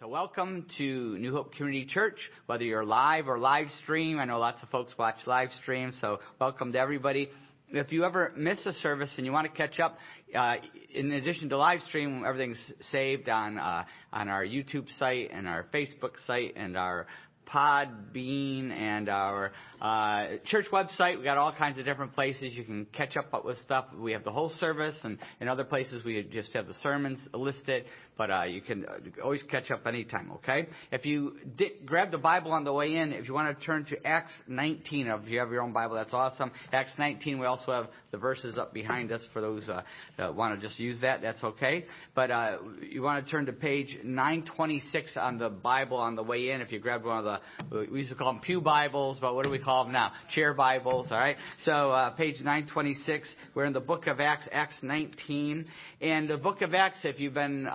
So welcome to New Hope Community Church, whether you're live or live stream. I know lots of folks watch live stream, so welcome to everybody. If you ever miss a service and you want to catch up, in addition to live stream, everything's saved on our YouTube site and our Facebook site and our Podbean and our church website. We got all kinds of different places you can catch up with stuff. We have the whole service, and in other places we just have the sermons listed, but you can always catch up anytime, okay? If you did, grab the Bible on the way in. If you want to turn to Acts 19, if you have your own Bible, that's awesome. Acts 19, we also have the verses up behind us for those that want to just use that. That's okay. But you want to turn to page 926 on the Bible on the way in. If you grab one of the, we used to call them pew Bibles, but what do we call them now? Chair Bibles, all right? So page 926, we're in the book of Acts, Acts 19. And the book of Acts, if you've been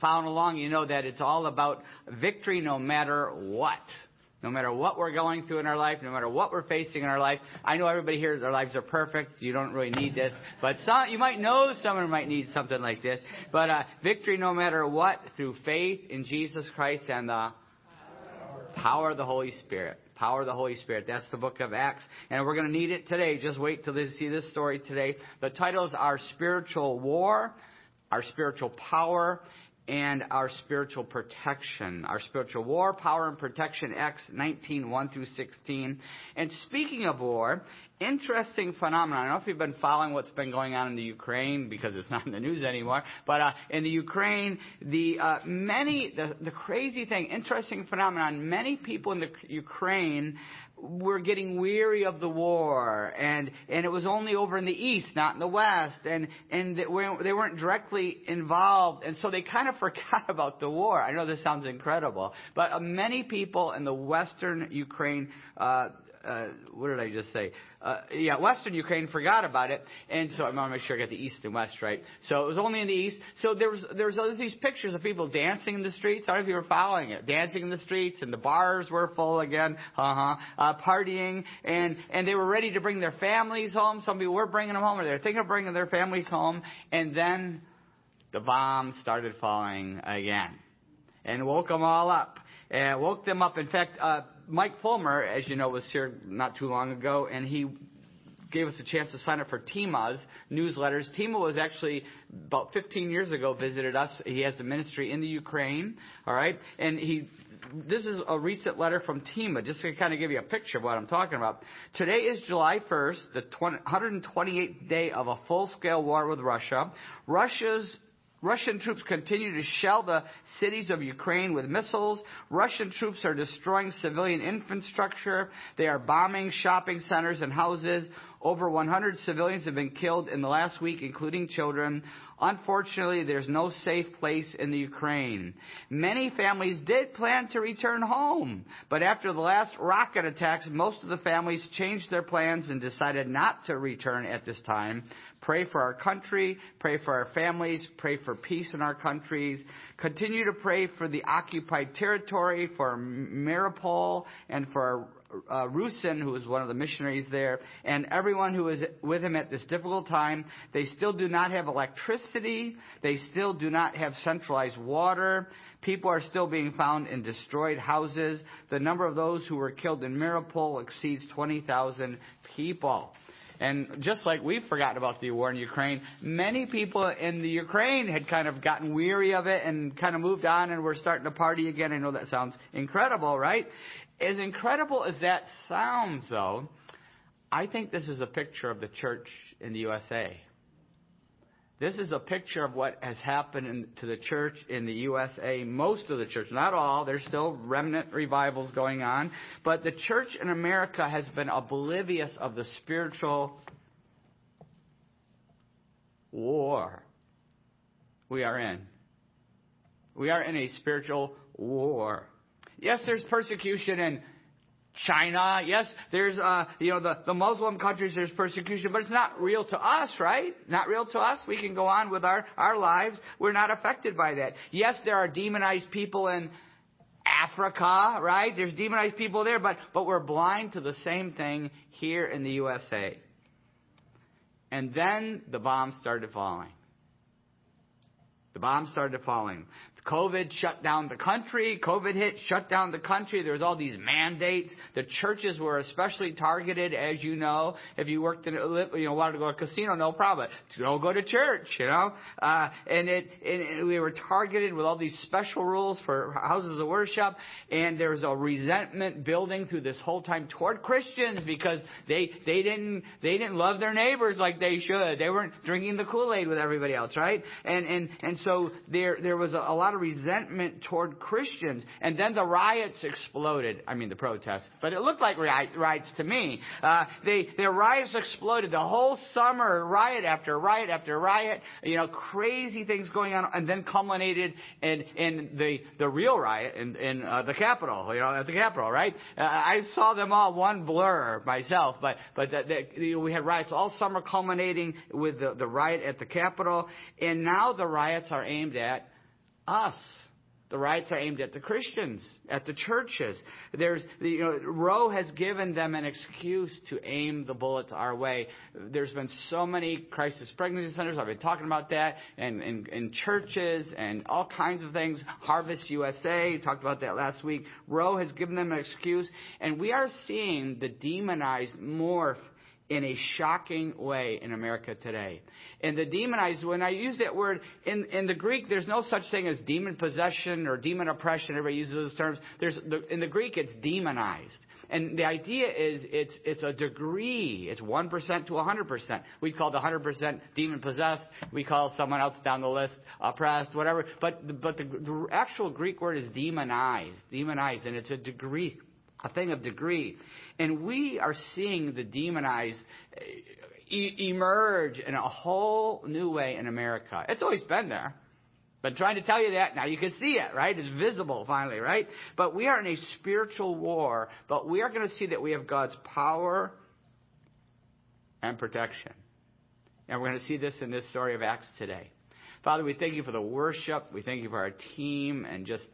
following along, you know that it's all about victory no matter what. No matter what we're going through in our life, no matter what we're facing in our life. I know everybody here, their lives are perfect. You don't really need this. But some, you might know someone might need something like this. But victory no matter what, through faith in Jesus Christ and the power of the Holy Spirit. Power of the Holy Spirit. That's the book of Acts. And we're going to need it today. Just wait till they see this story today. The titles are Spiritual War, Our Spiritual Power, and Our Spiritual Protection. Our Spiritual War, Power, and Protection, Acts 19, 1 through 16. And speaking of war, interesting phenomenon. I don't know if you've been following what's been going on in the Ukraine, because it's not in the news anymore. But in the Ukraine, the crazy thing, interesting phenomenon, many people in the Ukraine were getting weary of the war, and it was only over in the east, not in the west, and they weren't directly involved, and so they kind of forgot about the war. I know this sounds incredible, but many people in the western Ukraine Western Ukraine forgot about it, and so I want to make sure I got the east and west right. So it was only in the east. So there was these pictures of people dancing in the streets. I don't know if you were following it. Dancing in the streets, and the bars were full again. Partying, and they were ready to bring their families home. Some people were bringing them home, or they're thinking of bringing their families home, and then the bomb started falling again, and woke them all up. And woke them up. In fact, Mike Fulmer, as you know, was here not too long ago, and he gave us a chance to sign up for Tima's newsletters. Tima was actually about 15 years ago visited us. He has a ministry in the Ukraine, all right? And this is a recent letter from Tima, just to kind of give you a picture of what I'm talking about. Today is July 1st, the 128th day of a full-scale war with Russia. Russian troops continue to shell the cities of Ukraine with missiles. Russian troops are destroying civilian infrastructure. They are bombing shopping centers and houses. Over 100 civilians have been killed in the last week, including children. Unfortunately, there's no safe place in the Ukraine. Many families did plan to return home, but after the last rocket attacks, most of the families changed their plans and decided not to return at this time. Pray for our country, pray for our families, pray for peace in our countries. Continue to pray for the occupied territory, for Mariupol, and for Rusin, who is one of the missionaries there, and everyone who is with him at this difficult time. They still do not have electricity. They still do not have centralized water. People are still being found in destroyed houses. The number of those who were killed in Mariupol exceeds 20,000 people. And just like we've forgotten about the war in Ukraine, many people in the Ukraine had kind of gotten weary of it and kind of moved on, and we're starting to party again. I know that sounds incredible, right? As incredible as that sounds, though, I think this is a picture of the church in the USA. This is a picture of what has happened to the church in the USA, most of the church, not all. There's still remnant revivals going on. But the church in America has been oblivious of the spiritual war we are in. We are in a spiritual war. Yes, there's persecution in China. Yes, there's, the Muslim countries, there's persecution, but it's not real to us, right? Not real to us. We can go on with our lives. We're not affected by that. Yes, there are demonized people in Africa, right? There's demonized people there, but we're blind to the same thing here in the USA. And then the bombs started falling. COVID shut down the country. COVID hit, shut down the country. There's all these mandates. The churches were especially targeted, as you know. If you worked in, wanted to go to a casino, no problem. Don't go to church, And we were targeted with all these special rules for houses of worship. And there's a resentment building through this whole time toward Christians because they didn't love their neighbors like they should. They weren't drinking the Kool-Aid with everybody else, right? And so there was a lot of resentment toward Christians. And then the riots exploded. I mean, the protests. But it looked like riots to me. The riots exploded. The whole summer, riot after riot after riot. Crazy things going on. And then culminated in the real riot in the Capitol, at the Capitol, right? I saw them all one blur myself. But we had riots all summer culminating with the riot at the Capitol. And now the riots are aimed at us. The riots are aimed at the Christians, at the churches. Roe has given them an excuse to aim the bullets our way. There's been so many crisis pregnancy centers. I've been talking about that, and churches and all kinds of things. Harvest USA, talked about that last week. Roe has given them an excuse, and we are seeing the demonized morph in a shocking way in America today. And the demonized, when I use that word, in the Greek, there's no such thing as demon possession or demon oppression. Everybody uses those terms. In the Greek, it's demonized. And the idea is it's a degree. It's 1% to 100%. We call the 100% demon possessed. We call someone else down the list oppressed, whatever. But the actual Greek word is demonized, and it's a degree. A thing of degree. And we are seeing the demonized emerge in a whole new way in America. It's always been there. Been trying to tell you that. Now you can see it, right? It's visible finally, right? But we are in a spiritual war, but we are going to see that we have God's power and protection. And we're going to see this in this story of Acts today. Father, we thank you for the worship. We thank you for our team and just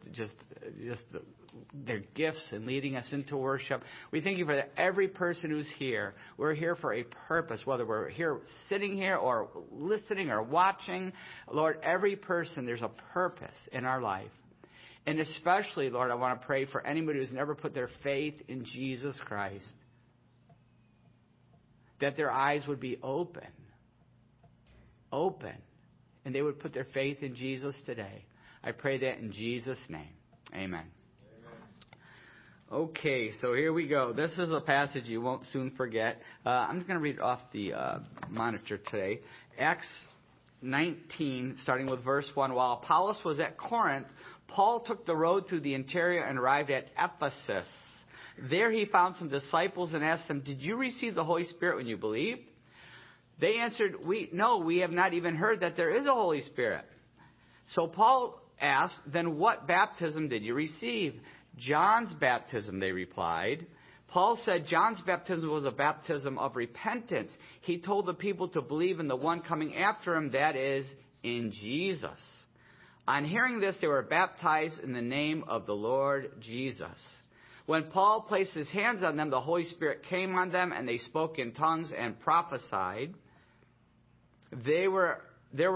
their gifts and leading us into worship. We thank you for every person who's here. We're here for a purpose, whether we're here sitting here or listening or watching. Lord, every person, there's a purpose in our life. And especially, Lord, I want to pray for anybody who's never put their faith in Jesus Christ, that their eyes would be open. And they would put their faith in Jesus today. I pray that in Jesus' name. Amen. Okay, so here we go. This is a passage you won't soon forget. I'm just going to read off the monitor today. Acts 19, starting with verse 1. While Apollos was at Corinth, Paul took the road through the interior and arrived at Ephesus. There he found some disciples and asked them, "Did you receive the Holy Spirit when you believed?" They answered, "No, we have not even heard that there is a Holy Spirit." So Paul asked, "Then what baptism did you receive?" "John's baptism," they replied. Paul said John's baptism was a baptism of repentance. He told the people to believe in the one coming after him, that is, in Jesus. On hearing this, they were baptized in the name of the Lord Jesus. When Paul placed his hands on them, the Holy Spirit came on them, and they spoke in tongues and prophesied. There were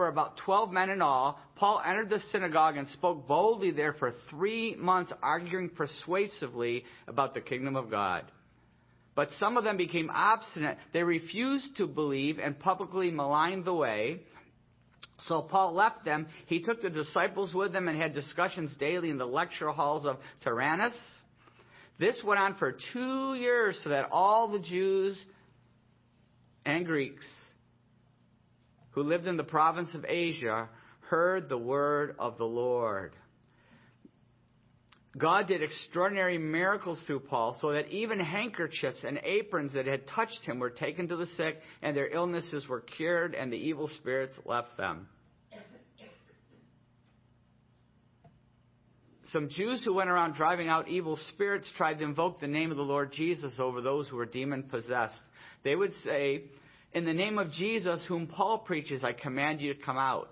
about 12 men in all. Paul entered the synagogue and spoke boldly there for 3 months, arguing persuasively about the kingdom of God. But some of them became obstinate. They refused to believe and publicly maligned the way. So Paul left them. He took the disciples with him and had discussions daily in the lecture halls of Tyrannus. This went on for 2 years so that all the Jews and Greeks who lived in the province of Asia heard the word of the Lord. God did extraordinary miracles through Paul so that even handkerchiefs and aprons that had touched him were taken to the sick, and their illnesses were cured, and the evil spirits left them. Some Jews who went around driving out evil spirits tried to invoke the name of the Lord Jesus over those who were demon-possessed. They would say, "In the name of Jesus, whom Paul preaches, I command you to come out."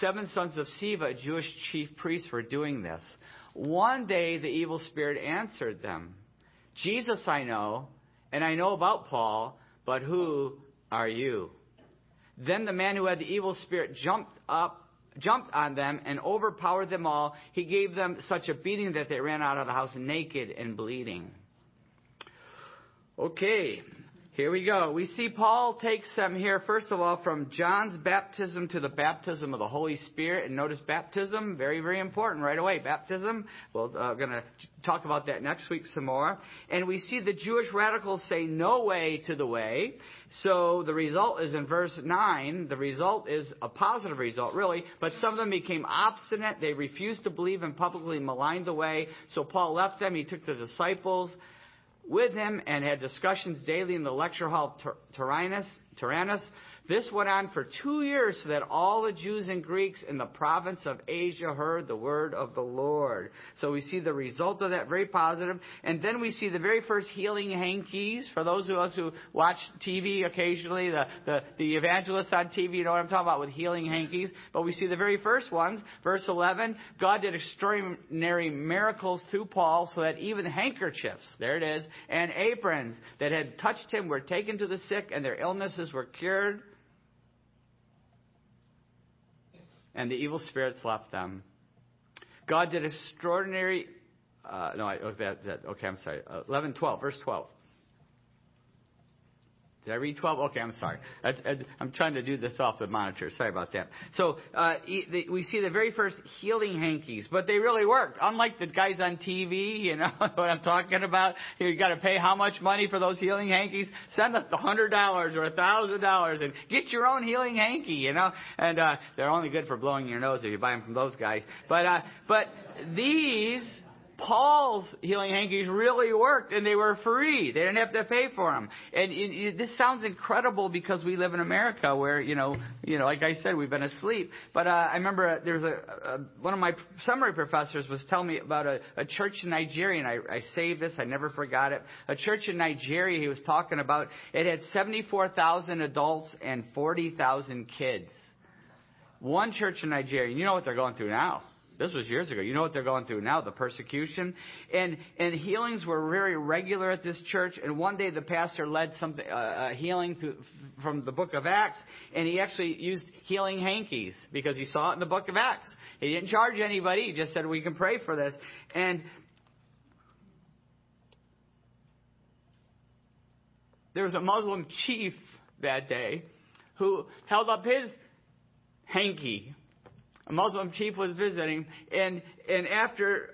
7 sons of Sceva, a Jewish chief priest, were doing this. One day the evil spirit answered them, "Jesus I know, and I know about Paul, but who are you?" Then the man who had the evil spirit jumped up jumped on them and overpowered them all. He gave them such a beating that they ran out of the house naked and bleeding. Okay, here we go. We see Paul takes them here, first of all, from John's baptism to the baptism of the Holy Spirit. And notice baptism, very, very important right away. Baptism, we're going to talk about that next week some more. And we see the Jewish radicals say no way to the way. So the result is in verse 9. The result is a positive result, really. But some of them became obstinate. They refused to believe and publicly maligned the way. So Paul left them. He took the disciples with him and had discussions daily in the lecture hall of Tyrannus. This went on for 2 years so that all the Jews and Greeks in the province of Asia heard the word of the Lord. So we see the result of that, very positive. And then we see the very first healing hankies. For those of us who watch TV occasionally, the evangelists on TV, you know what I'm talking about with healing hankies. But we see the very first ones. Verse 11, God did extraordinary miracles through Paul so that even handkerchiefs, there it is, and aprons that had touched him were taken to the sick and their illnesses were cured. And the evil spirits left them. God did extraordinary... I'm sorry. verse 12. Did I read 12? Okay, I'm sorry. I'm trying to do this off the monitor. Sorry about that. So we see the very first healing hankies, but they really worked. Unlike the guys on TV, you know what I'm talking about. You got to pay how much money for those healing hankies? Send us $100 or $1,000 and get your own healing hanky, you know. And they're only good for blowing your nose if you buy them from those guys. But these... Paul's healing hankies really worked, and they were free. They didn't have to pay for them. And this sounds incredible because we live in America where, you know, like I said, we've been asleep. But I remember there was one of my seminary professors was telling me about a church in Nigeria, and I saved this. I never forgot it. A church in Nigeria he was talking about, it had 74,000 adults and 40,000 kids. One church in Nigeria. You know what they're going through now. This was years ago. You know what they're going through now, the persecution. And healings were very regular at this church. And one day the pastor led a healing from the book of Acts. And he actually used healing hankies because he saw it in the book of Acts. He didn't charge anybody. He just said, we can pray for this. And there was a Muslim chief that day who held up his hanky. A Muslim chief was visiting, and after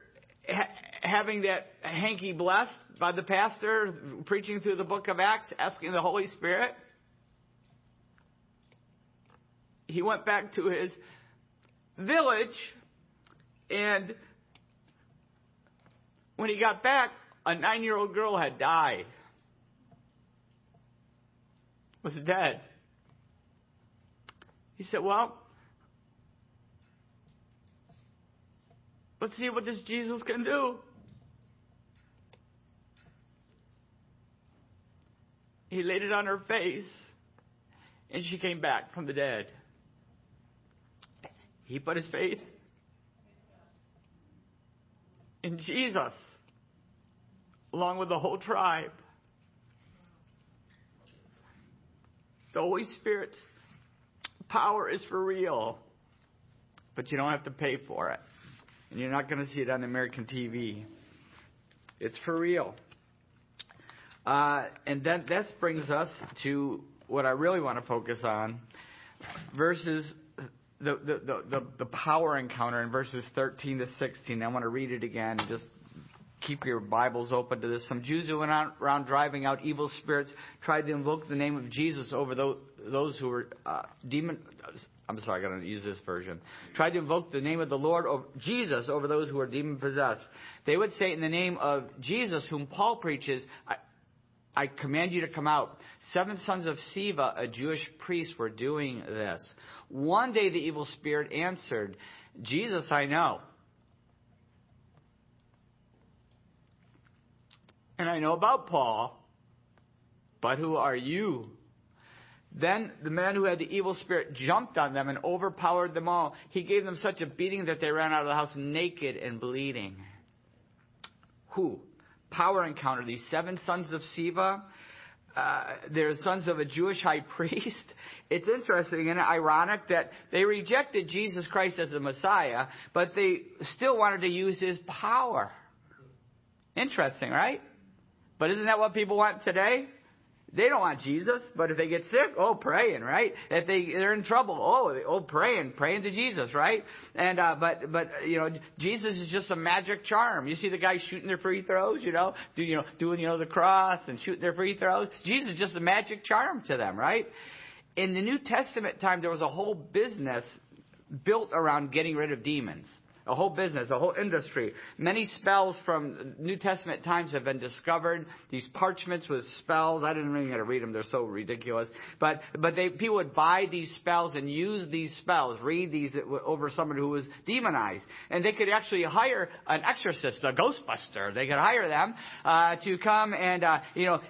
having that hanky blessed by the pastor, preaching through the book of Acts, asking the Holy Spirit, he went back to his village, and when he got back, a 9-year-old girl had died, was dead. He said, well... let's see what this Jesus can do. He laid it on her face, and she came back from the dead. He put his faith in Jesus, along with the whole tribe. The Holy Spirit's power is for real, but you don't have to pay for it. And you're not going to see it on American TV. It's for real. And that brings us to what I really want to focus on, verses the power encounter in verses 13 to 16. I want to read it again. Just keep your Bibles open to this. Some Jews who went around driving out evil spirits tried to invoke the name of Jesus over those who were demon. I'm sorry, I'm going to use this version. Tried to invoke the name of the Lord Jesus over those who are demon-possessed. They would say, in the name of Jesus, whom Paul preaches, I command you to come out. 7 sons of Sceva, a Jewish priest, were doing this. One day the evil spirit answered, Jesus I know. And I know about Paul, but who are you? Then the man who had the evil spirit jumped on them and overpowered them all. He gave them such a beating that they ran out of the house naked and bleeding. Who? Power encounter. These 7 sons of Sceva. they're the sons of a Jewish high priest. It's interesting and ironic that they rejected Jesus Christ as the Messiah, but they still wanted to use his power. Interesting, right? But isn't that what people want today? They don't want Jesus, but if they get sick, oh, praying, right? If they're in trouble, oh, praying to Jesus, right? And but you know, Jesus is just a magic charm. You see the guys shooting their free throws, doing the cross and shooting their free throws. Jesus is just a magic charm to them, right? In the New Testament time, there was a whole business built around getting rid of demons. A whole business, a whole industry. Many spells from New Testament times have been discovered. These parchments with spells. I didn't really get to read them. They're so ridiculous. But people would buy these spells and use these spells, read these over someone who was demonized. And they could actually hire an exorcist, a ghostbuster. They could hire them to come and,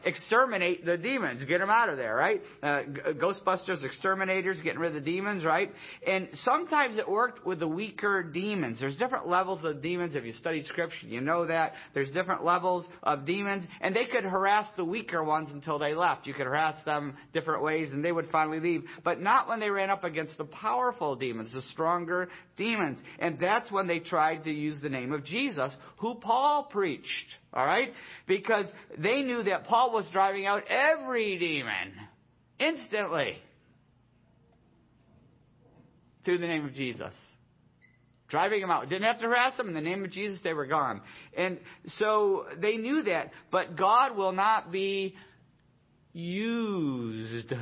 exterminate the demons, get them out of there, right? Ghostbusters, exterminators, getting rid of the demons, right? And sometimes it worked with the weaker demons. There's different levels of demons. If you studied Scripture, you know that. There's different levels of demons. And they could harass the weaker ones until they left. You could harass them different ways, and they would finally leave. But not when they ran up against the powerful demons, the stronger demons. And that's when they tried to use the name of Jesus, who Paul preached. All right? Because they knew that Paul was driving out every demon instantly through the name of Jesus. Driving them out. Didn't have to harass them. In the name of Jesus, they were gone. And so they knew that. But God will not be used.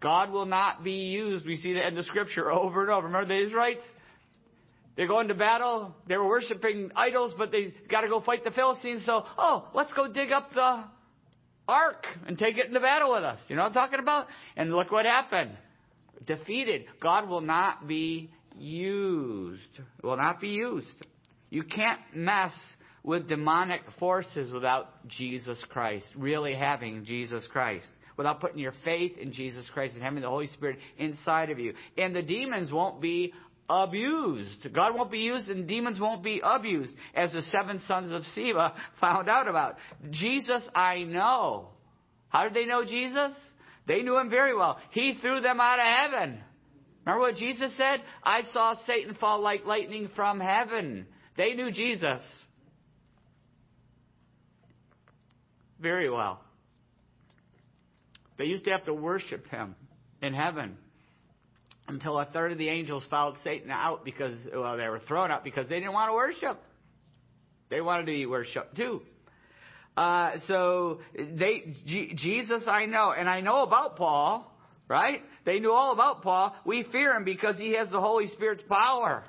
God will not be used. We see that in the Scripture over and over. Remember the Israelites? They're going to battle. They were worshiping idols, but they got to go fight the Philistines. So, let's go dig up the ark and take it into battle with us. You know what I'm talking about? And look what happened. Defeated. God will not be used. Will not be used. You can't mess with demonic forces without Jesus Christ, really having Jesus Christ, without putting your faith in Jesus Christ and having the Holy Spirit inside of you. And the demons won't be abused. God won't be used and demons won't be abused, as the seven sons of Sceva found out about. Jesus I know. How did they know Jesus? They knew him very well. He threw them out of heaven. Remember what Jesus said? I saw Satan fall like lightning from heaven. They knew Jesus very well. They used to have to worship him in heaven until a third of the angels fouled Satan out because, they were thrown out because they didn't want to worship. They wanted to be worshiped too. Jesus I know, and I know about Paul. Right? They knew all about Paul. We fear him because he has the Holy Spirit's power.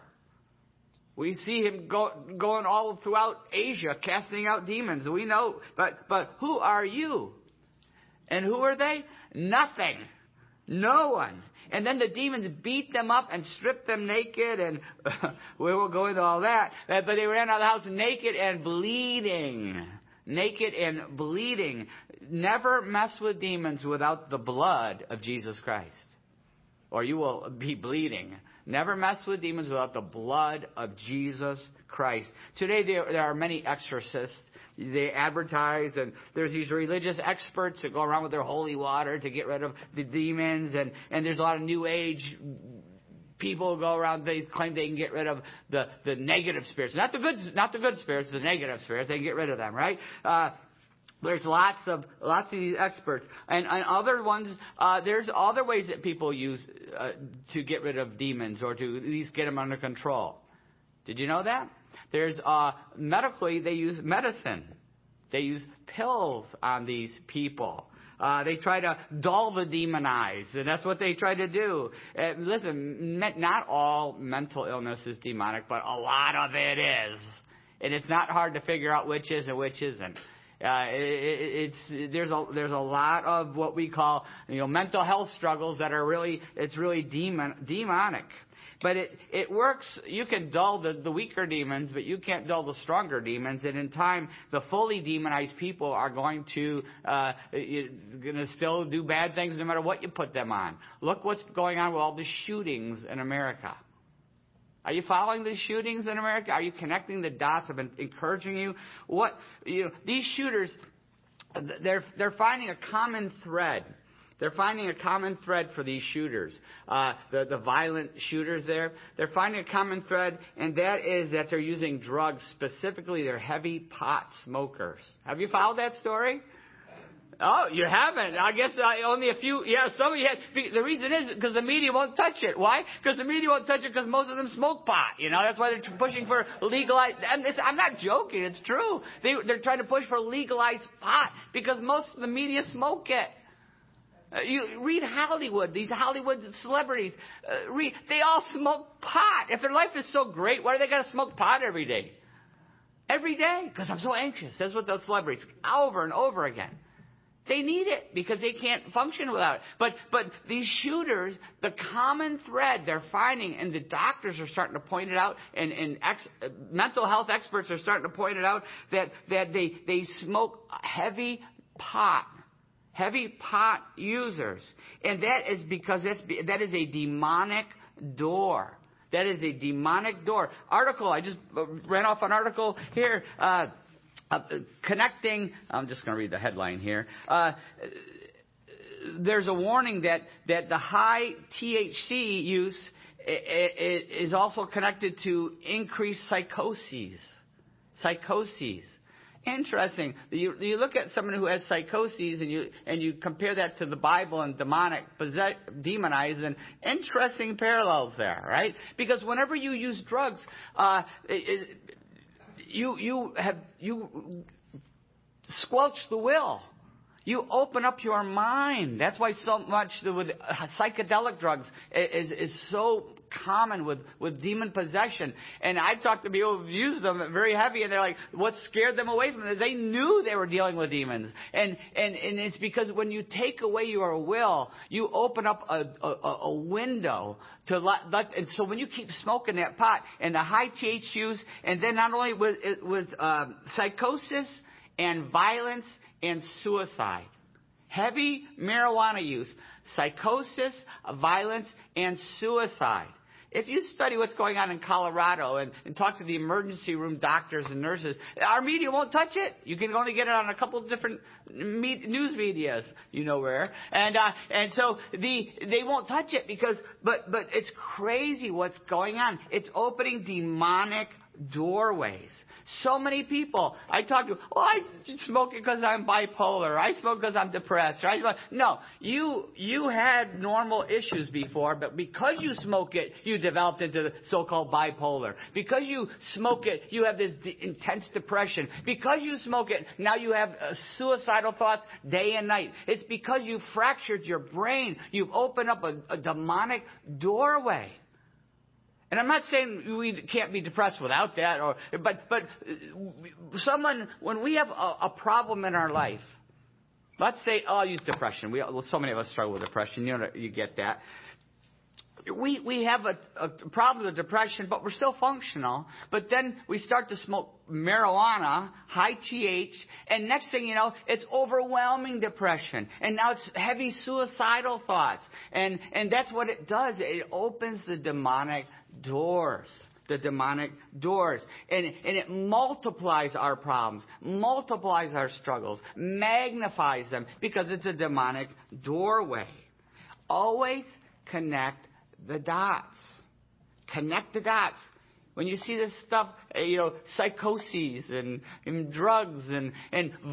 We see him going all throughout Asia, casting out demons. We know. But who are you? And who are they? Nothing. No one. And then the demons beat them up and stripped them naked. And we won't go into all that. But they ran out of the house naked and bleeding. Naked and bleeding. Never mess with demons without the blood of Jesus Christ, or you will be bleeding. Never mess with demons without the blood of Jesus Christ. Today there are many exorcists. They advertise, and there's these religious experts that go around with their holy water to get rid of the demons. And there's a lot of New Age people go around, they claim they can get rid of the negative spirits. Not the good spirits, the negative spirits. They can get rid of them, right? There's lots of these experts. And other ones, there's other ways that people use to get rid of demons or to at least get them under control. Did you know that? There's medically, they use medicine. They use pills on these people. They try to dull the demonized, and that's what they try to do. And listen, not all mental illness is demonic, but a lot of it is. And it's not hard to figure out which is and which isn't. There's a lot of what we call, mental health struggles that are really, it's really demonic. But it works. You can dull the weaker demons, but you can't dull the stronger demons. And in time, the fully demonized people are going to still do bad things no matter what you put them on. Look what's going on with all the shootings in America. Are you following the shootings in America? Are you connecting the dots? I've been encouraging you. These shooters, they're finding a common thread. They're finding a common thread for these shooters, the violent shooters there. They're finding a common thread, and that is that they're using drugs, specifically they're heavy pot smokers. Have you followed that story? Oh, you haven't. I guess only a few. Yeah, some of you have. The reason is because the media won't touch it. Why? Because the media won't touch it because most of them smoke pot. You know, that's why they're pushing for legalized. And this, I'm not joking. It's true. They're trying to push for legalized pot because most of the media smoke it. You read Hollywood, these Hollywood celebrities. They all smoke pot. If their life is so great, why do they got to smoke pot every day? Every day? Because I'm so anxious. That's what those celebrities, over and over again. They need it because they can't function without it. But these shooters, the common thread they're finding, and the doctors are starting to point it out, and mental health experts are starting to point it out, that they smoke heavy pot users. And that is because that is a demonic door. That is a demonic door. Article, I just ran off an article here, connecting, I'm just going to read the headline here. There's a warning that the high THC use is also connected to increased psychoses. Psychoses. Interesting. You look at someone who has psychoses and you compare that to the Bible and demonized, and interesting parallels there, right? Because whenever you use drugs, you squelch the will. You open up your mind. That's why so much with psychedelic drugs is so common with demon possession. And I've talked to people who've used them very heavy, and they're like, what scared them away from it? They knew they were dealing with demons. And it's because when you take away your will, you open up a window to and so when you keep smoking that pot and the high THCs, and then not only with psychosis and violence and suicide. Heavy marijuana use, psychosis, violence, and suicide. If you study what's going on in Colorado and talk to the emergency room doctors and nurses, our media won't touch it. You can only get it on a couple of different news medias, you know where. And so they won't touch it because, but it's crazy what's going on. It's opening demonic doorways. So many people I talk to, I smoke it because I'm bipolar. I smoke because I'm depressed. Or No, you had normal issues before, but because you smoke it, you developed into the so-called bipolar. Because you smoke it, you have this intense depression. Because you smoke it, now you have suicidal thoughts day and night. It's because you fractured your brain. You've opened up a demonic doorway. And I'm not saying we can't be depressed without that, but someone, when we have a problem in our life, let's say, I'll use depression. So many of us struggle with depression. You know, you get that. We have a problem with depression, but we're still functional. But then we start to smoke marijuana, high TH, and next thing you know, it's overwhelming depression. And now it's heavy suicidal thoughts. And that's what it does. It opens the demonic doors. The demonic doors. And it multiplies our problems, multiplies our struggles, magnifies them, because it's a demonic doorway. Always connect the dots. Connect the dots. When you see this stuff, you know, psychoses and drugs and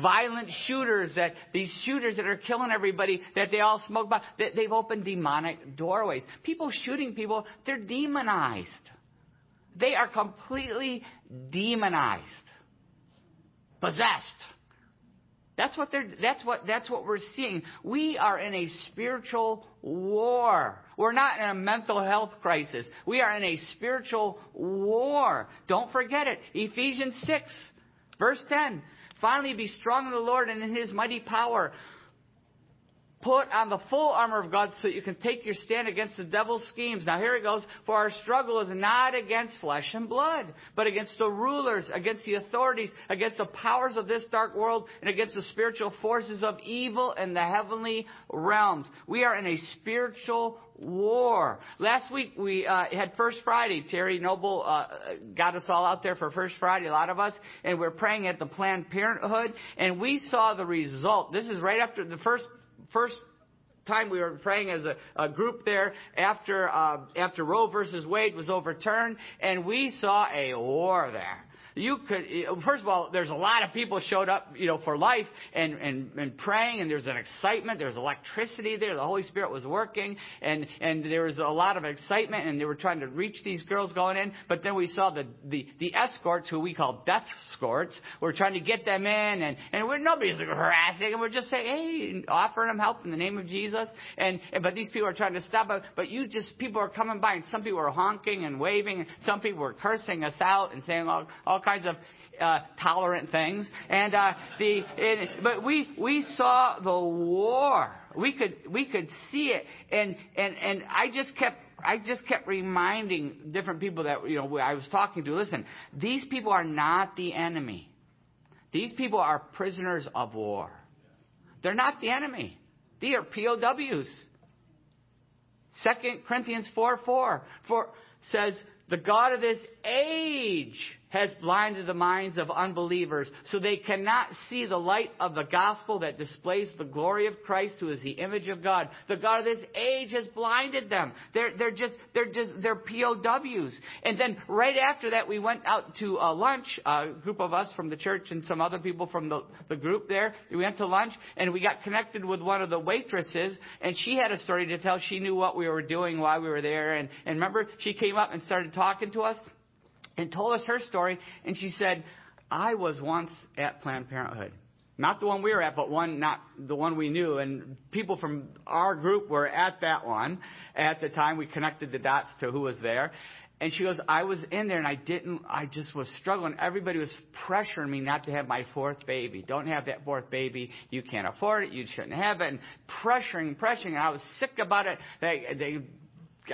violent shooters, that these shooters that are killing everybody, that they all smoke pot, they've opened demonic doorways. People shooting people, they're demonized. They are completely demonized. Possessed. That's what we're seeing. We are in a spiritual war. We're not in a mental health crisis. We are in a spiritual war. Don't forget it. Ephesians 6, verse 10. Finally, be strong in the Lord and in his mighty power. Put on the full armor of God so that you can take your stand against the devil's schemes. Now here it goes. For our struggle is not against flesh and blood, but against the rulers, against the authorities, against the powers of this dark world, and against the spiritual forces of evil in the heavenly realms. We are in a spiritual war. Last week we had First Friday. Terry Noble got us all out there for First Friday, a lot of us, and we're praying at the Planned Parenthood, and we saw the result. This is right after the first time we were praying as a group there after Roe versus Wade was overturned, and we saw a war there. You could, first of all, there's a lot of people showed up, for life and praying, and there's an excitement, there's electricity there, the Holy Spirit was working, and there was a lot of excitement, and they were trying to reach these girls going in, but then we saw the escorts, who we call death escorts, we're trying to get them in, and nobody's harassing, and we're just saying, hey, offering them help in the name of Jesus, but these people are trying to stop us, but people are coming by, and some people are honking and waving, and some people were cursing us out and saying all kinds of tolerant things, but we saw the war. We could see it, and I just kept reminding different people that I was talking to. Listen, these people are not the enemy. These people are prisoners of war. They're not the enemy. They are POWs. 2 Corinthians 4:4 says, the God of this age has blinded the minds of unbelievers, so they cannot see the light of the gospel that displays the glory of Christ, who is the image of God. The God of this age has blinded them. They're POWs. And then right after that, we went out to lunch, a group of us from the church and some other people from the group there. We went to lunch, and we got connected with one of the waitresses, and she had a story to tell. She knew what we were doing while we were there. And remember, she came up and started talking to us and told us her story, and she said, I was once at Planned Parenthood. Not the one we were at, but not the one we knew. And people from our group were at that one. At the time, we connected the dots to who was there. And she goes, I was in there, and I just was struggling. Everybody was pressuring me not to have my fourth baby. Don't have that fourth baby. You can't afford it. You shouldn't have it. And pressuring. And I was sick about it.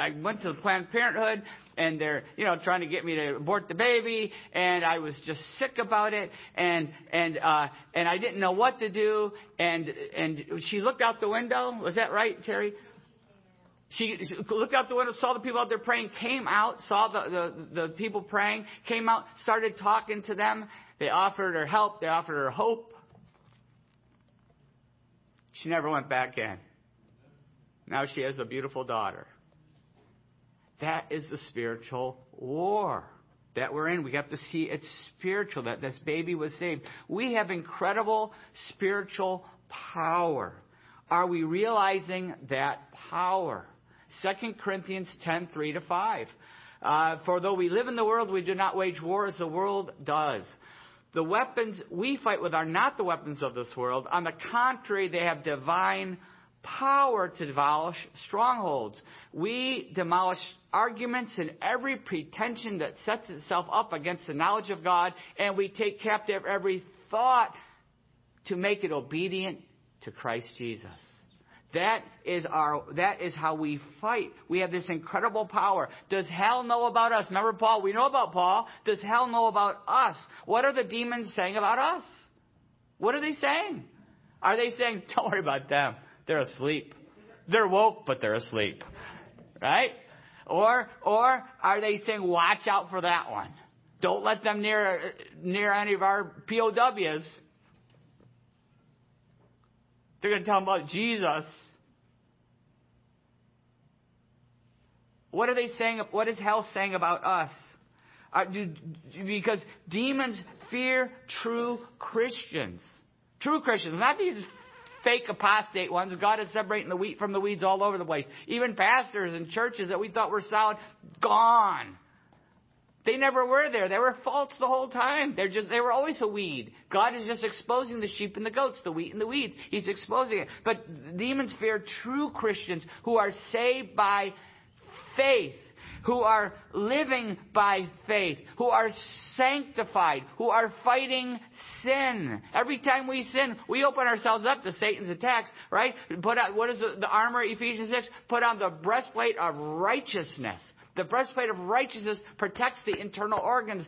I went to Planned Parenthood, and they're, trying to get me to abort the baby, and I was just sick about it, and I didn't know what to do, and she looked out the window. Was that right, Terry? She looked out the window, saw the people out there praying, came out, saw the people praying, came out, started talking to them. They offered her help. They offered her hope. She never went back in. Now she has a beautiful daughter. That is the spiritual war that we're in. We have to see it's spiritual, that this baby was saved. We have incredible spiritual power. Are we realizing that power? 2 Corinthians 10:3-5. For though we live in the world, we do not wage war as the world does. The weapons we fight with are not the weapons of this world. On the contrary, they have divine power to demolish strongholds. We demolish arguments and every pretension that sets itself up against the knowledge of God, and we take captive every thought to make it obedient to Christ Jesus. That is how we fight. We have this incredible power. Does hell know about us? Remember Paul, we know about Paul. Does hell know about us? What are the demons saying about us? What are they saying? Are they saying, don't worry about them? They're asleep. They're woke, but they're asleep. Right? Or are they saying, watch out for that one. Don't let them near any of our POWs. They're going to tell them about Jesus. What are they saying? What is hell saying about us? Because demons fear true Christians. True Christians, not these fake apostate ones. God is separating the wheat from the weeds all over the place. Even pastors and churches that we thought were solid, gone. They never were there. They were false the whole time. They were always a weed. God is just exposing the sheep and the goats, the wheat and the weeds. He's exposing it. But demons fear true Christians who are saved by faith. who are living by faith, who are sanctified, who are fighting sin. Every time we sin, we open ourselves up to Satan's attacks, right? Put out, what is the armor, Ephesians 6? Put on the breastplate of righteousness. The breastplate of righteousness protects the internal organs.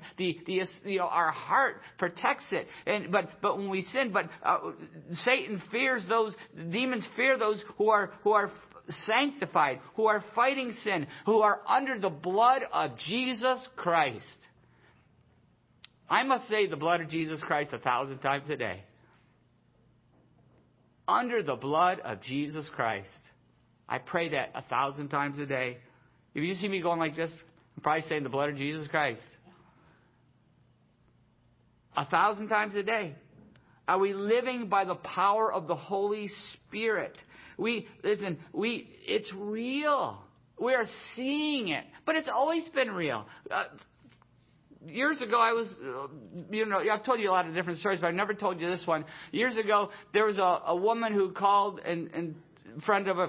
Our heart protects it. But when we sin, Satan fears those demons. Fear those who are sanctified, who are fighting sin, who are under the blood of Jesus Christ. I must say the blood of Jesus Christ 1,000 times a day. Under the blood of Jesus Christ. I pray that 1,000 times a day. If you see me going like this, I'm probably saying the blood of Jesus Christ. 1,000 times a day. Are we living by the power of the Holy Spirit? It's real. We are seeing it, but it's always been real. Years ago, I was, I've told you a lot of different stories, but I've never told you this one. Years ago, there was a woman who called and friend of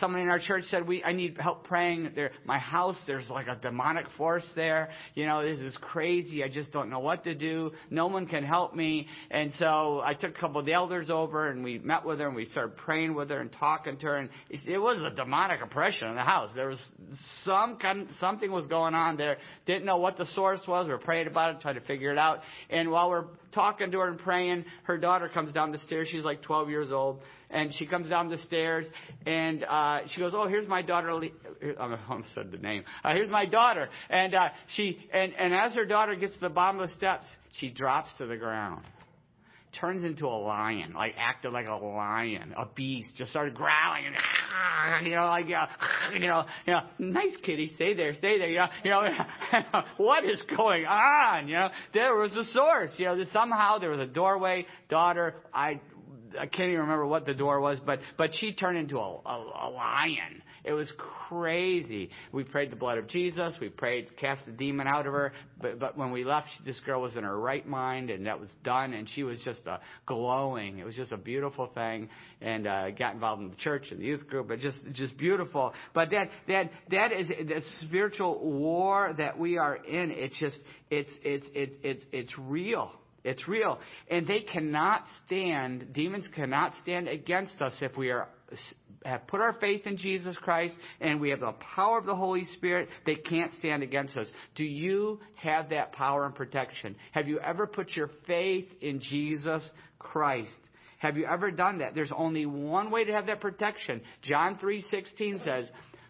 someone in our church said, I need help praying. My house, there's like a demonic force there. This is crazy. I just don't know what to do. No one can help me. And so I took a couple of the elders over, and we met with her, and we started praying with her and talking to her. And it was a demonic oppression in the house. There was something was going on there. Didn't know what the source was. We were praying about it, trying to figure it out. And while we're talking to her and praying, her daughter comes down the stairs. She's like 12 years old. And she comes down the stairs, and she goes, "Oh, here's my daughter." I almost said the name. Here's my daughter. And as her daughter gets to the bottom of the steps, she drops to the ground, turns into a lion, acted like a lion, a beast, just started growling, and nice kitty, stay there, what is going on? There was a source. Somehow there was a doorway. Daughter, I can't even remember what the door was, but she turned into a lion. It was crazy. We prayed the blood of Jesus. We prayed, cast the demon out of her. But when we left, this girl was in her right mind, and that was done. And she was just glowing. It was just a beautiful thing. And got involved in the church and the youth group. But just beautiful. But that is the spiritual war that we are in. It's real. It's real. And demons cannot stand against us if we have put our faith in Jesus Christ and we have the power of the Holy Spirit. They can't stand against us. Do you have that power and protection? Have you ever put your faith in Jesus Christ? Have you ever done that? There's only one way to have that protection. John 3:16 says,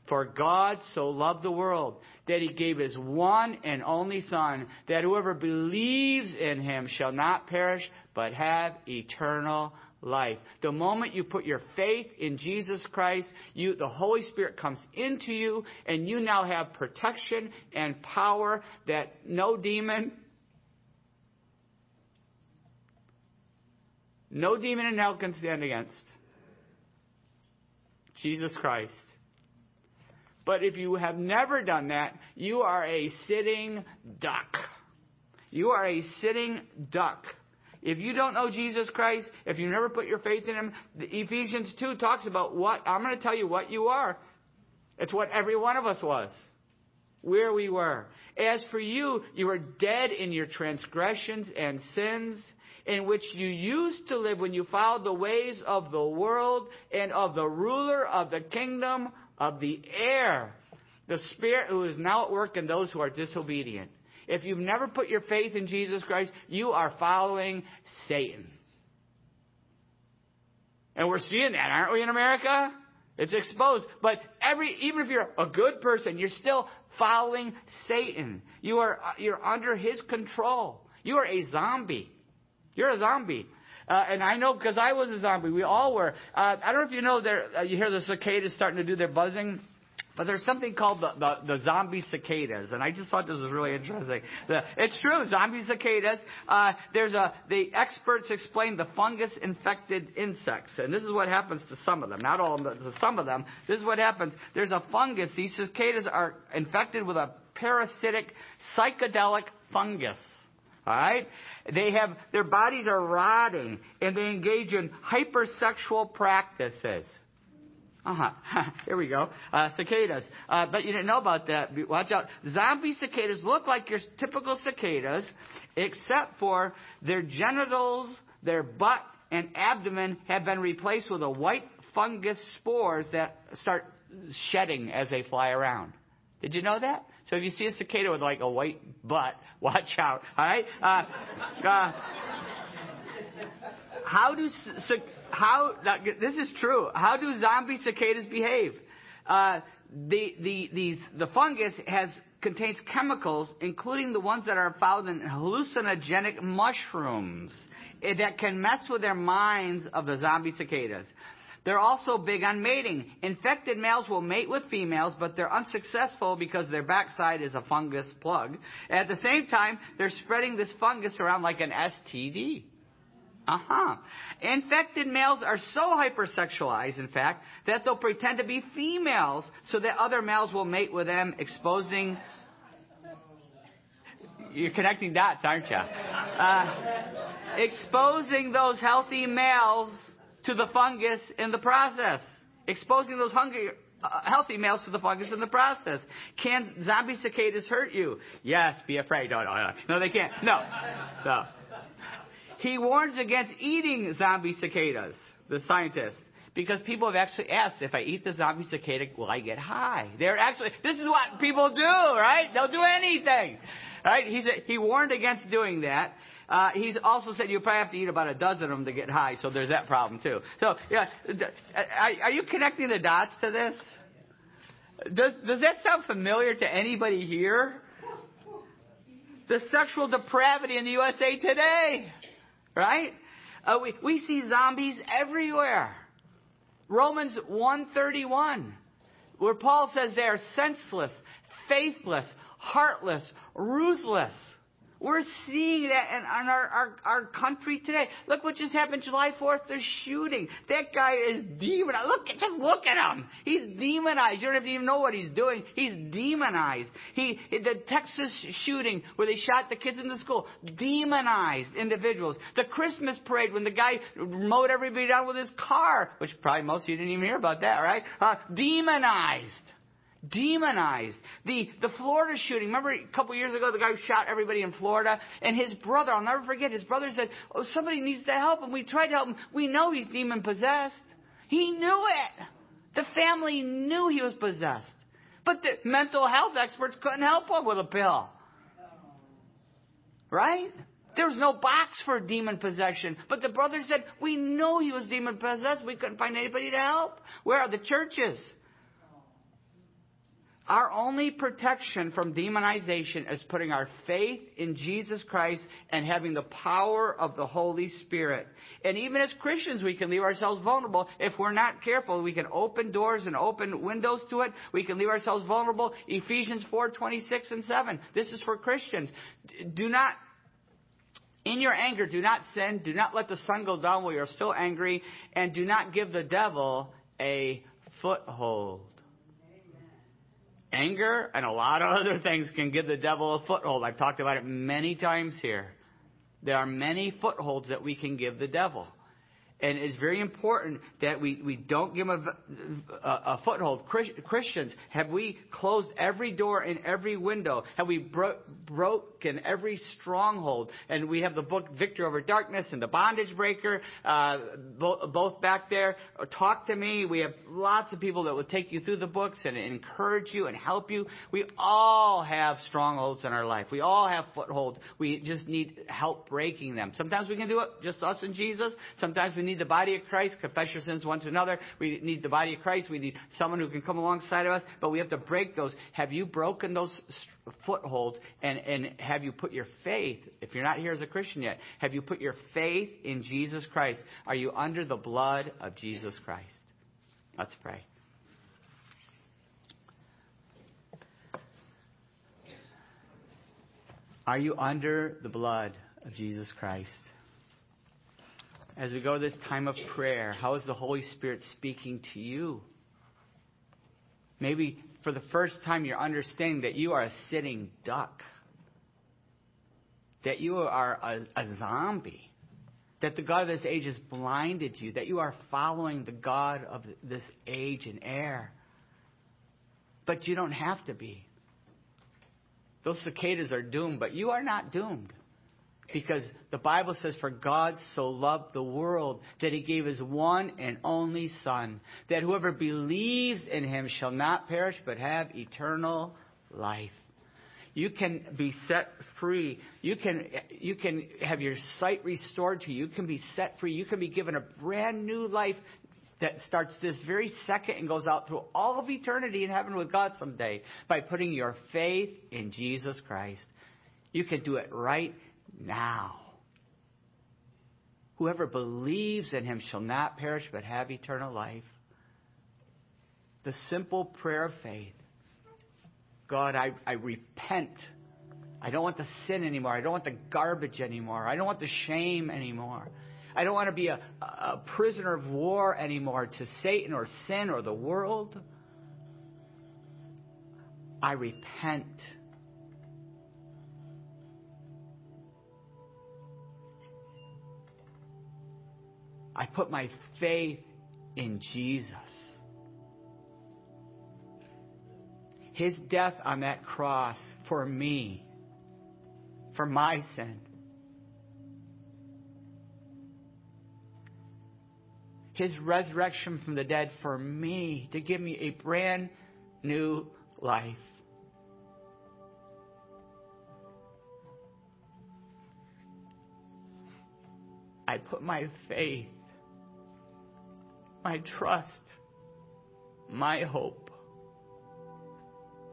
"For God so loved the world that he gave his one and only Son, that whoever believes in him shall not perish, but have eternal life." The moment you put your faith in Jesus Christ, the Holy Spirit comes into you, and you now have protection and power that no demon in hell can stand against. Jesus Christ. But if you have never done that, you are a sitting duck. You are a sitting duck. If you don't know Jesus Christ, if you never put your faith in him, Ephesians 2 talks about I'm going to tell you what you are. It's what every one of us was, where we were. As for you, you were dead in your transgressions and sins, in which you used to live when you followed the ways of the world and of the ruler of the kingdom of the air, the Spirit who is now at work in those who are disobedient. If you've never put your faith in Jesus Christ, you are following Satan. And we're seeing that, aren't we, in America? It's exposed. But even if you're a good person, you're still following Satan. You're under his control. You are a zombie. You're a zombie. And I know because I was a zombie. We all were. I don't know if you know, you hear the cicadas starting to do their buzzing, but there's something called the zombie cicadas. And I just thought this was really interesting. It's true, zombie cicadas. The experts explain the fungus-infected insects. And this is what happens to some of them. Not all of them, but to some of them. This is what happens. There's a fungus. These cicadas are infected with a parasitic psychedelic fungus. All right? Their bodies are rotting, and they engage in hypersexual practices. Here we go. Cicadas. But you didn't know about that. Watch out. Zombie cicadas look like your typical cicadas, except for their genitals, their butt, and abdomen have been replaced with a white fungus spores that start shedding as they fly around. Did you know that? So if you see a cicada with like a white butt, watch out. All right? This is true. How do zombie cicadas behave? The fungus contains chemicals, including the ones that are found in hallucinogenic mushrooms, that can mess with their minds of the zombie cicadas. They're also big on mating. Infected males will mate with females, but they're unsuccessful because their backside is a fungus plug. At the same time, they're spreading this fungus around like an STD. Infected males are so hypersexualized, in fact, that they'll pretend to be females so that other males will mate with them, exposing... You're connecting dots, aren't you? Exposing those healthy males to the fungus in the process. Exposing those healthy males to the fungus in the process. Can zombie cicadas hurt you? Yes, be afraid. No, they can't. No. He warns against eating zombie cicadas, the scientist, because people have actually asked, if I eat the zombie cicada, will I get high? This is what people do, right? They'll do anything, right? He warned against doing that. He's also said you'll probably have to eat about a dozen of them to get high, so there's that problem too. So, yeah, are you connecting the dots to this? Does that sound familiar to anybody here? The sexual depravity in the USA today. Right? We see zombies everywhere. Romans 1:31, where Paul says they are senseless, faithless, heartless, ruthless. We're seeing that in our country today. Look what just happened July 4th. They're shooting. That guy is demonized. Just look at him. He's demonized. You don't have to even know what he's doing. He's demonized. The Texas shooting where they shot the kids in the school. Demonized individuals. The Christmas parade when the guy mowed everybody down with his car, which probably most of you didn't even hear about that, right? Demonized. Demonized. The Florida shooting. Remember a couple years ago, the guy who shot everybody in Florida? And his brother, I'll never forget, his brother said, oh, somebody needs to help him. We tried to help him. We know he's demon-possessed. He knew it. The family knew he was possessed. But the mental health experts couldn't help him with a pill. Right? There was no box for demon possession. But the brother said, we know he was demon-possessed. We couldn't find anybody to help. Where are the churches? Our only protection from demonization is putting our faith in Jesus Christ and having the power of the Holy Spirit. And even as Christians, we can leave ourselves vulnerable if we're not careful. We can open doors and open windows to it. We can leave ourselves vulnerable. Ephesians 4:26 and 7. This is for Christians. Do not, in your anger, do not sin. Do not let the sun go down while you're still angry. And do not give the devil a foothold. Anger and a lot of other things can give the devil a foothold. I've talked about it many times here. There are many footholds that we can give the devil. And it's very important that we don't give him a foothold. Christians, have we closed every door and every window? Have we broken every stronghold? And we have the book Victory Over Darkness and the Bondage Breaker, both back there. Talk to me. We have lots of people that will take you through the books and encourage you and help you. We all have strongholds in our life. We all have footholds. We just need help breaking them. Sometimes we can do it, just us and Jesus. Sometimes we need the body of Christ. Confess your sins one to another. We need the body of Christ. We need someone who can come alongside of us. But we have to break those. Have you broken those footholds? And have you put your faith, if you're not here as a Christian yet, have you put your faith in Jesus Christ? Are you under the blood of Jesus Christ? Let's pray. Are you under the blood of Jesus Christ? As we go to this time of prayer, how is the Holy Spirit speaking to you? Maybe for the first time you're understanding that you are a sitting duck, that you are a zombie, that the god of this age has blinded you, that you are following the god of this age and air. But you don't have to be. Those cicadas are doomed, but you are not doomed. Because the Bible says, for God so loved the world that he gave his one and only Son, that whoever believes in him shall not perish but have eternal life. You can be set free. You can have your sight restored to you. You can be set free. You can be given a brand new life that starts this very second and goes out through all of eternity in heaven with God someday by putting your faith in Jesus Christ. You can do it right now. Whoever believes in him shall not perish but have eternal life. The simple prayer of faith. God, I repent. I don't want the sin anymore. I don't want the garbage anymore. I don't want the shame anymore. I don't want to be a prisoner of war anymore to Satan or sin or the world. I repent. I put my faith in Jesus. His death on that cross for me, for my sin. His resurrection from the dead for me, to give me a brand new life. I put my faith, my trust, my hope.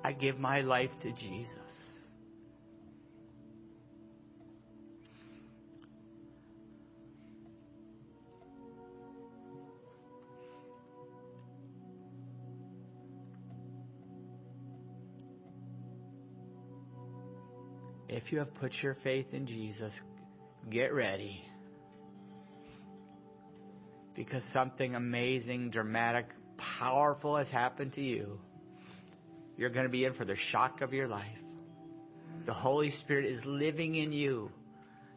I give my life to Jesus. If you have put your faith in Jesus, get ready. Because something amazing, dramatic, powerful has happened to you. You're going to be in for the shock of your life. The Holy Spirit is living in you.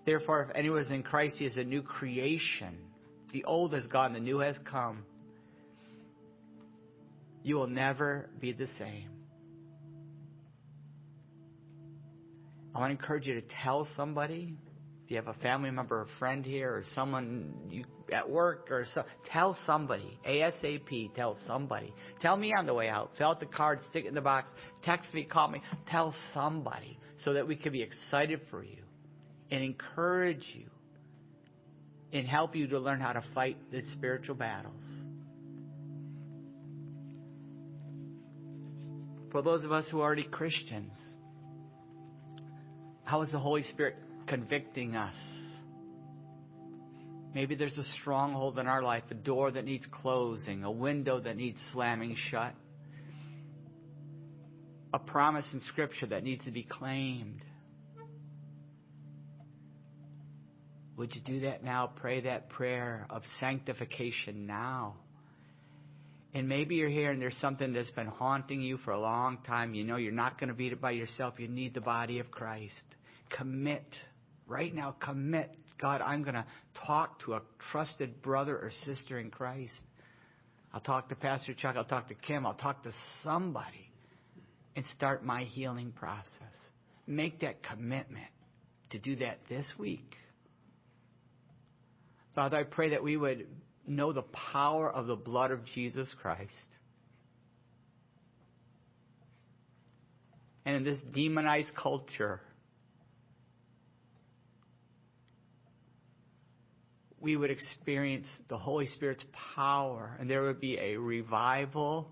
Therefore, if anyone is in Christ, he is a new creation. The old has gone, the new has come. You will never be the same. I want to encourage you to tell somebody. If you have a family member, a friend here, or someone at work, or so, tell somebody. ASAP, tell somebody. Tell me on the way out. Fill out the card, stick it in the box, text me, call me. Tell somebody so that we can be excited for you and encourage you and help you to learn how to fight the spiritual battles. For those of us who are already Christians, how is the Holy Spirit convicting us? Maybe there's a stronghold in our life, a door that needs closing, a window that needs slamming shut, a promise in Scripture that needs to be claimed. Would you do that now? Pray that prayer of sanctification now. And maybe you're here and there's something that's been haunting you for a long time. You know you're not going to beat it by yourself. You need the body of Christ. Commit. Right now, commit. God, I'm going to talk to a trusted brother or sister in Christ. I'll talk to Pastor Chuck. I'll talk to Kim. I'll talk to somebody and start my healing process. Make that commitment to do that this week. Father, I pray that we would know the power of the blood of Jesus Christ. And in this demonized culture, we would experience the Holy Spirit's power, and there would be a revival,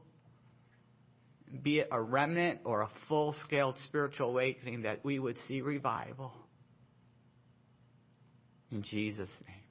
be it a remnant or a full-scale spiritual awakening, that we would see revival. In Jesus' name.